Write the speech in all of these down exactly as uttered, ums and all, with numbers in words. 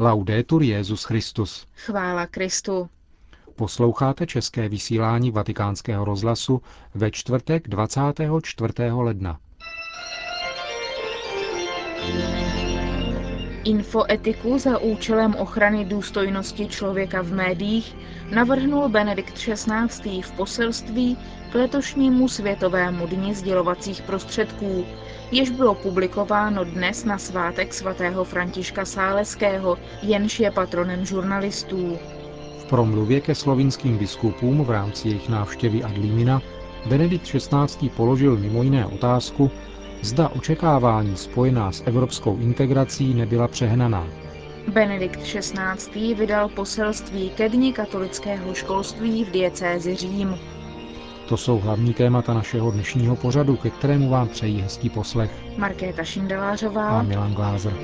Laudetur Jesus Christus. Chvála Kristu. Posloucháte české vysílání Vatikánského rozhlasu ve čtvrtek dvacátého čtvrtého ledna. Infoetiku za účelem ochrany důstojnosti člověka v médiích navrhnul Benedikt šestnáctý v poselství k letošnímu Světovému dni sdělovacích prostředků, jež bylo publikováno dnes na svátek svatého Františka Sáleského, jenž je patronem žurnalistů. V promluvě ke slovinským biskupům v rámci jejich návštěvy Adlímina Benedikt šestnáctý položil mimo jiné otázku, zda očekávání spojená s evropskou integrací nebyla přehnaná. Benedikt šestnáctý vydal poselství ke dni katolického školství v diecézi Řím. To jsou hlavní témata našeho dnešního pořadu, ke kterému vám přejí hezký poslech Markéta Šindelářová a Milan Glázer.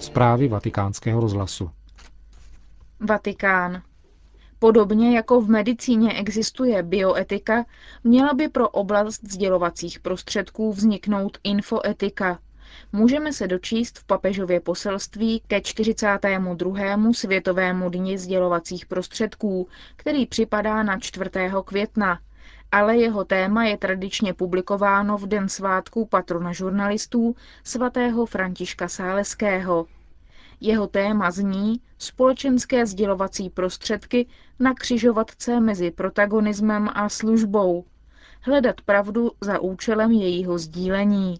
Zprávy Vatikánského rozhlasu. Vatikán. Podobně jako v medicíně existuje bioetika, měla by pro oblast sdělovacích prostředků vzniknout infoetika. Můžeme se dočíst v papežově poselství ke čtyřicátému druhému Světovému dni sdělovacích prostředků, který připadá na čtvrtého května, ale jeho téma je tradičně publikováno v den svátku patrona žurnalistů svatého Františka Sáleského. Jeho téma zní Společenské sdělovací prostředky na křižovatce mezi protagonismem a službou. Hledat pravdu za účelem jejího sdílení.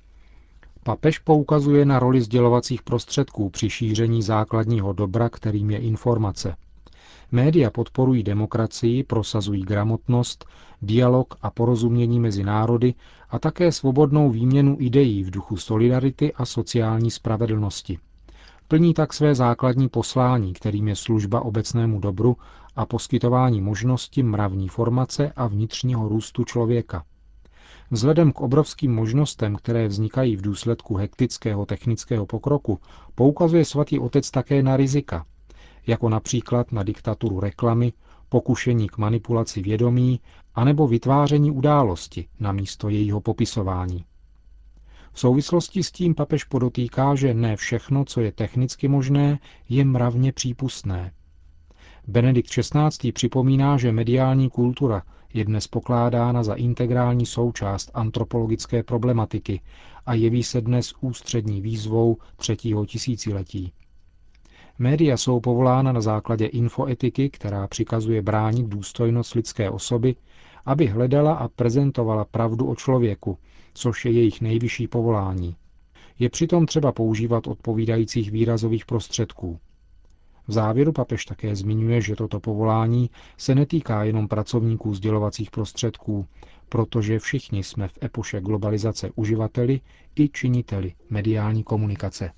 Papež poukazuje na roli sdělovacích prostředků při šíření základního dobra, kterým je informace. Média podporují demokracii, prosazují gramotnost, dialog a porozumění mezi národy a také svobodnou výměnu ideí v duchu solidarity a sociální spravedlnosti. Plní tak své základní poslání, kterým je služba obecnému dobru a poskytování možnosti mravní formace a vnitřního růstu člověka. Vzhledem k obrovským možnostem, které vznikají v důsledku hektického technického pokroku, poukazuje svatý otec také na rizika, jako například na diktaturu reklamy, pokušení k manipulaci vědomí anebo vytváření události namísto jejího popisování. V souvislosti s tím papež podotýká, že ne všechno, co je technicky možné, je mravně přípustné. Benedikt šestnáctý připomíná, že mediální kultura je dnes pokládána za integrální součást antropologické problematiky a jeví se dnes ústřední výzvou třetího tisíciletí. Média jsou povolána na základě infoetiky, která přikazuje bránit důstojnost lidské osoby, aby hledala a prezentovala pravdu o člověku, což je jejich nejvyšší povolání. Je přitom třeba používat odpovídajících výrazových prostředků. V závěru papež také zmiňuje, že toto povolání se netýká jenom pracovníků sdělovacích prostředků, protože všichni jsme v epoše globalizace uživateli i činiteli mediální komunikace.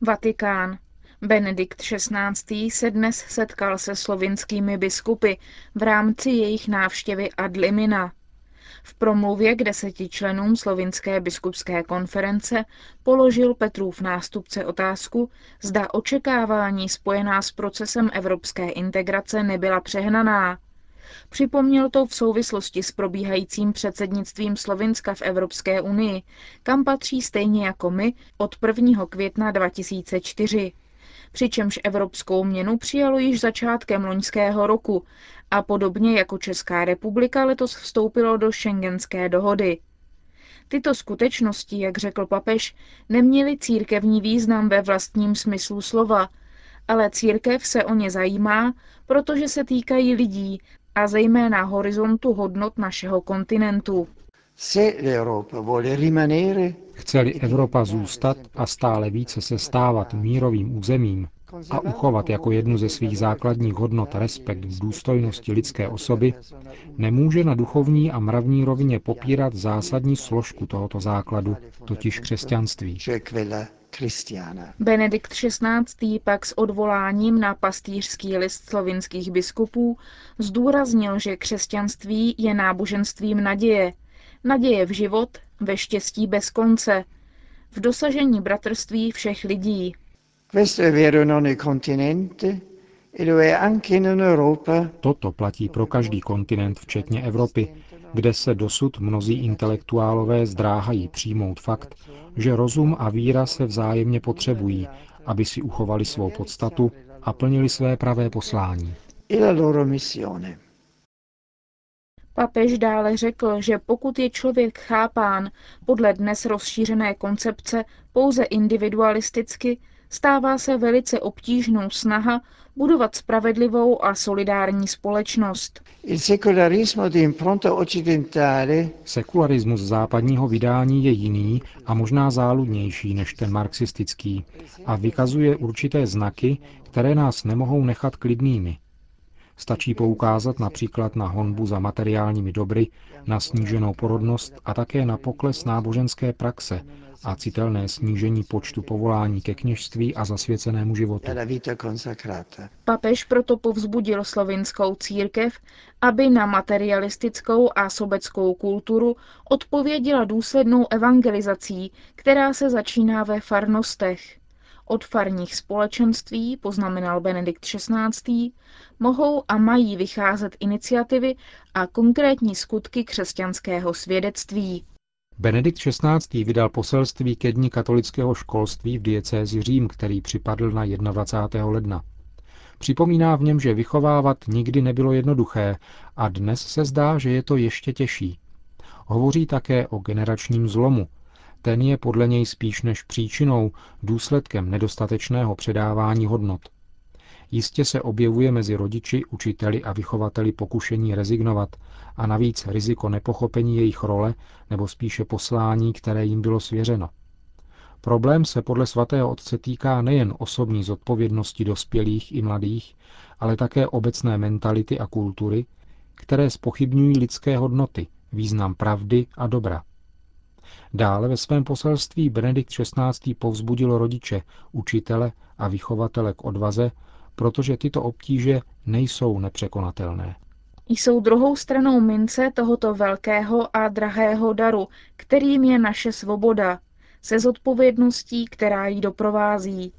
Vatikán. Benedikt šestnáctý se dnes setkal se slovinskými biskupy v rámci jejich návštěvy Adlimina. V promluvě k deseti členům slovinské biskupské konference položil Petrův nástupce otázku, zda očekávání spojená s procesem evropské integrace nebyla přehnaná. Připomněl to v souvislosti s probíhajícím předsednictvím Slovinska v Evropské unii, kam patří stejně jako my od prvního května dva tisíce čtyři. Přičemž evropskou měnu přijalo již začátkem loňského roku a podobně jako Česká republika letos vstoupilo do Schengenské dohody. Tyto skutečnosti, jak řekl papež, neměly církevní význam ve vlastním smyslu slova, ale církev se o ně zajímá, protože se týkají lidí a zejména horizontu hodnot našeho kontinentu. Chce-li Evropa zůstat a stále více se stávat mírovým územím a uchovat jako jednu ze svých základních hodnot respekt v důstojnosti lidské osoby, nemůže na duchovní a mravní rovině popírat zásadní složku tohoto základu, totiž křesťanství. Benedikt šestnáctý pak s odvoláním na pastýřský list slovinských biskupů zdůraznil, že křesťanství je náboženstvím naděje, naděje v život, ve štěstí bez konce, v dosažení bratrství všech lidí. Toto platí pro každý kontinent, včetně Evropy, kde se dosud mnozí intelektuálové zdráhají přijmout fakt, že rozum a víra se vzájemně potřebují, aby si uchovali svou podstatu a plnili své pravé poslání. Papež dále řekl, že pokud je člověk chápán podle dnes rozšířené koncepce pouze individualisticky, stává se velice obtížnou snaha budovat spravedlivou a solidární společnost. Sekularismus západního vydání je jiný a možná záludnější než ten marxistický a vykazuje určité znaky, které nás nemohou nechat klidnými. Stačí poukázat například na honbu za materiálními dobry, na sníženou porodnost a také na pokles náboženské praxe a citelné snížení počtu povolání ke kněžství a zasvěcenému životu. Papež proto povzbudil slovinskou církev, aby na materialistickou a sobeckou kulturu odpověděla důslednou evangelizací, která se začíná ve farnostech. Od farních společenství, poznamenal Benedikt šestnáctý, mohou a mají vycházet iniciativy a konkrétní skutky křesťanského svědectví. Benedikt šestnáctý vydal poselství ke dni katolického školství v diecézi Řím, který připadl na dvacátého prvního ledna. Připomíná v něm, že vychovávat nikdy nebylo jednoduché a dnes se zdá, že je to ještě těžší. Hovoří také o generačním zlomu. Ten je podle něj spíš než příčinou, důsledkem nedostatečného předávání hodnot. Jistě se objevuje mezi rodiči, učiteli a vychovateli pokušení rezignovat a navíc riziko nepochopení jejich role nebo spíše poslání, které jim bylo svěřeno. Problém se podle svatého otce týká nejen osobní zodpovědnosti dospělých i mladých, ale také obecné mentality a kultury, které zpochybňují lidské hodnoty, význam pravdy a dobra. Dále ve svém poselství Benedikt šestnáctý povzbudil rodiče, učitele a vychovatele k odvaze, protože tyto obtíže nejsou nepřekonatelné. Jsou druhou stranou mince tohoto velkého a drahého daru, kterým je naše svoboda, se zodpovědností, která ji doprovází.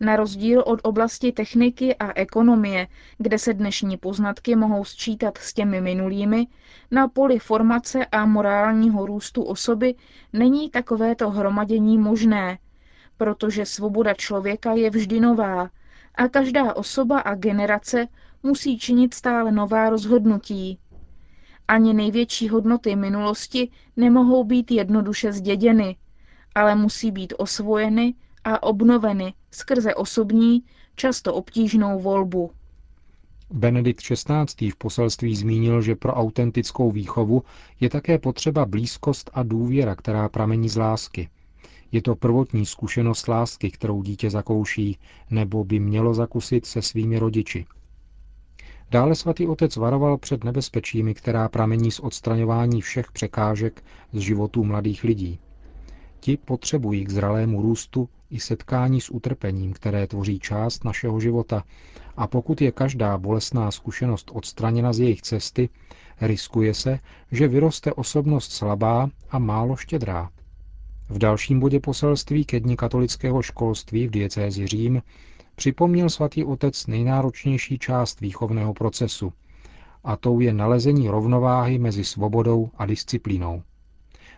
Na rozdíl od oblasti techniky a ekonomie, kde se dnešní poznatky mohou sčítat s těmi minulými, na poli formace a morálního růstu osoby není takovéto hromadění možné, protože svoboda člověka je vždy nová a každá osoba a generace musí činit stále nová rozhodnutí. Ani největší hodnoty minulosti nemohou být jednoduše zděděny, ale musí být osvojeny a obnoveny skrze osobní, často obtížnou volbu. Benedikt šestnáctý v poselství zmínil, že pro autentickou výchovu je také potřeba blízkost a důvěra, která pramení z lásky. Je to prvotní zkušenost lásky, kterou dítě zakouší, nebo by mělo zakusit se svými rodiči. Dále svatý otec varoval před nebezpečími, která pramení z odstraňování všech překážek z životů mladých lidí. Ti potřebují k zralému růstu i setkání s utrpením, které tvoří část našeho života, a pokud je každá bolestná zkušenost odstraněna z jejich cesty, riskuje se, že vyroste osobnost slabá a málo štědrá. V dalším bodě poselství ke dni katolického školství v diecézi Řím připomněl svatý otec nejnáročnější část výchovného procesu, a tou je nalezení rovnováhy mezi svobodou a disciplínou.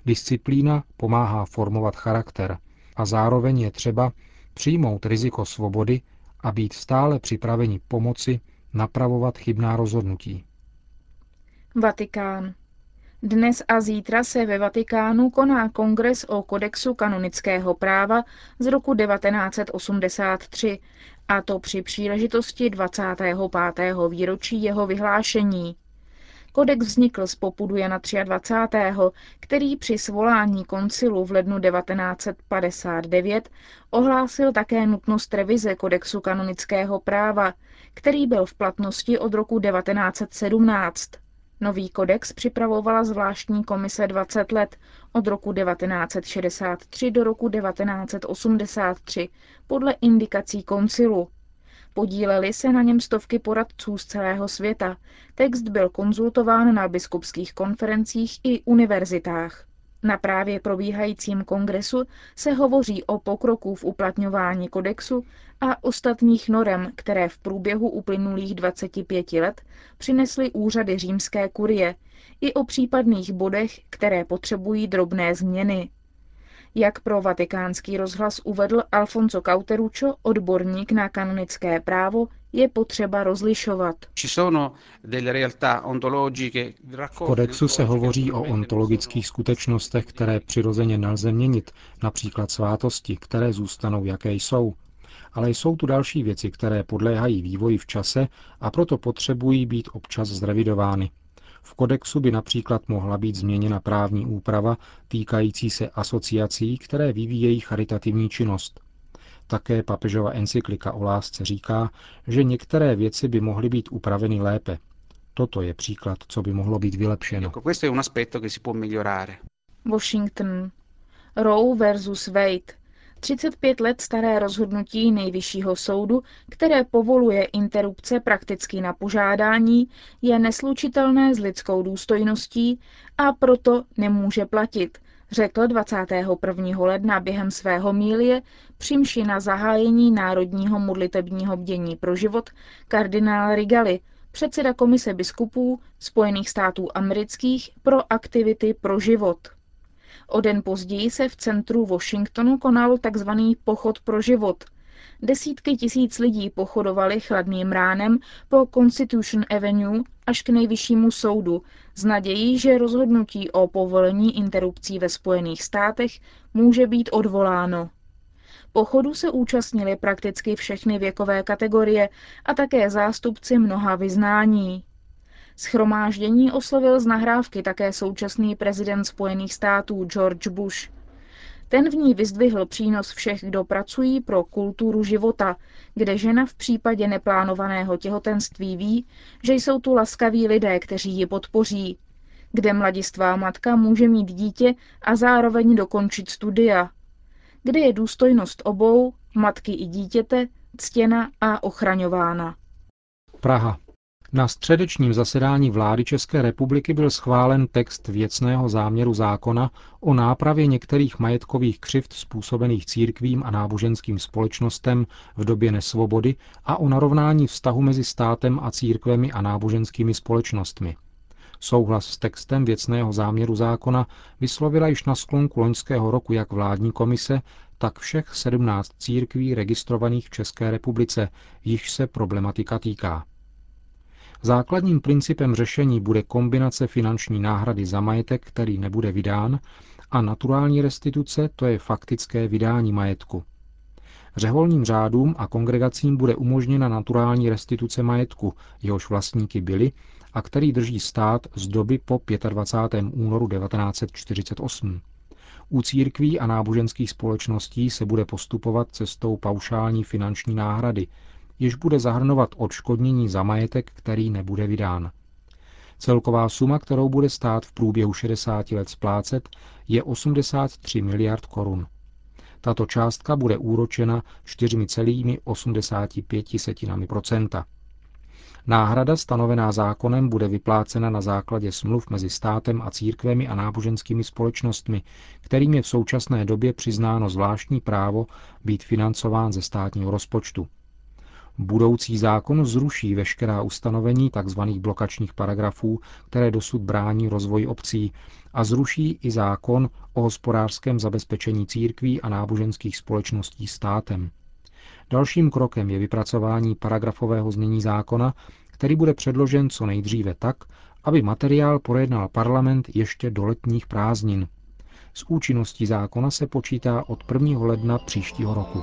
Disciplína pomáhá formovat charakter a zároveň je třeba přijmout riziko svobody a být stále připraveni pomoci napravovat chybná rozhodnutí. Vatikán. Dnes a zítra se ve Vatikánu koná kongres o kodexu kanonického práva z roku devatenáct set osmdesát tři, a to při příležitosti dvacátého pátého výročí jeho vyhlášení. Kodex vznikl z popudu Jana dvacátého třetího, který při svolání koncilu v lednu devatenáct set padesát devět ohlásil také nutnost revize kodexu kanonického práva, který byl v platnosti od roku devatenáct set sedmnáct. Nový kodex připravovala zvláštní komise dvacet let od roku devatenáct set šedesát tři do roku devatenáct set osmdesát tři podle indikací koncilu. Podíleli se na něm stovky poradců z celého světa. Text byl konzultován na biskupských konferencích i univerzitách. Na právě probíhajícím kongresu se hovoří o pokroku v uplatňování kodexu a ostatních norem, které v průběhu uplynulých dvaceti pěti let přinesly úřady římské kurie, i o případných bodech, které potřebují drobné změny. Jak pro Vatikánský rozhlas uvedl Alfonso Cauteruccio, odborník na kanonické právo, je potřeba rozlišovat. V kodexu se hovoří o ontologických skutečnostech, které přirozeně nelze měnit, například svátosti, které zůstanou, jaké jsou. Ale jsou tu další věci, které podléhají vývoji v čase a proto potřebují být občas zrevidovány. V kodexu by například mohla být změněna právní úprava týkající se asociací, které vyvíjejí charitativní činnost. Také papežova encyklika o lásce říká, že některé věci by mohly být upraveny lépe. Toto je příklad, co by mohlo být vylepšeno. Washington. Rowe versus Wade. třicet pět let staré rozhodnutí Nejvyššího soudu, které povoluje interrupce prakticky na požádání, je neslučitelné s lidskou důstojností a proto nemůže platit, řekl dvacátého prvního ledna během své homilie při mši na zahájení Národního modlitebního bdění pro život kardinál Rigali, předseda Komise biskupů Spojených států amerických pro aktivity pro život. O den později se v centru Washingtonu konal tzv. Pochod pro život. Desítky tisíc lidí pochodovali chladným ránem po Constitution Avenue až k Nejvyššímu soudu s nadějí, že rozhodnutí o povolení interrupcí ve Spojených státech může být odvoláno. Pochodu se účastnili prakticky všechny věkové kategorie a také zástupci mnoha vyznání. Shromáždění oslovil z nahrávky také současný prezident Spojených států George Bush. Ten v ní vyzdvihl přínos všech, kdo pracují pro kulturu života, kde žena v případě neplánovaného těhotenství ví, že jsou tu laskaví lidé, kteří ji podpoří, kde mladistvá matka může mít dítě a zároveň dokončit studia, kde je důstojnost obou, matky i dítěte, ctěna a ochraňována. Praha. Na středečním zasedání vlády České republiky byl schválen text věcného záměru zákona o nápravě některých majetkových křivd způsobených církvím a náboženským společnostem v době nesvobody a o narovnání vztahu mezi státem a církvemi a náboženskými společnostmi. Souhlas s textem věcného záměru zákona vyslovila již na sklonku loňského roku jak vládní komise, tak všech sedmnáct církví registrovaných v České republice, jichž se problematika týká. Základním principem řešení bude kombinace finanční náhrady za majetek, který nebude vydán, a naturální restituce, to je faktické vydání majetku. Řeholním řádům a kongregacím bude umožněna naturální restituce majetku, jehož vlastníky byli, a který drží stát z doby po dvacátého pátého února devatenáct set čtyřicet osm. U církví a náboženských společností se bude postupovat cestou paušální finanční náhrady, jež bude zahrnovat odškodnění za majetek, který nebude vydán. Celková suma, kterou bude stát v průběhu šedesáti let splácet, je osmdesát tři miliard korun. Tato částka bude úročena čtyři celá osmdesát pět procenta. Náhrada stanovená zákonem bude vyplácena na základě smluv mezi státem a církvemi a náboženskými společnostmi, kterým je v současné době přiznáno zvláštní právo být financován ze státního rozpočtu. Budoucí zákon zruší veškerá ustanovení tzv. Blokačních paragrafů, které dosud brání rozvoji obcí, a zruší i zákon o hospodářském zabezpečení církví a náboženských společností státem. Dalším krokem je vypracování paragrafového znění zákona, který bude předložen co nejdříve tak, aby materiál projednal parlament ještě do letních prázdnin. S účinností zákona se počítá od prvního ledna příštího roku.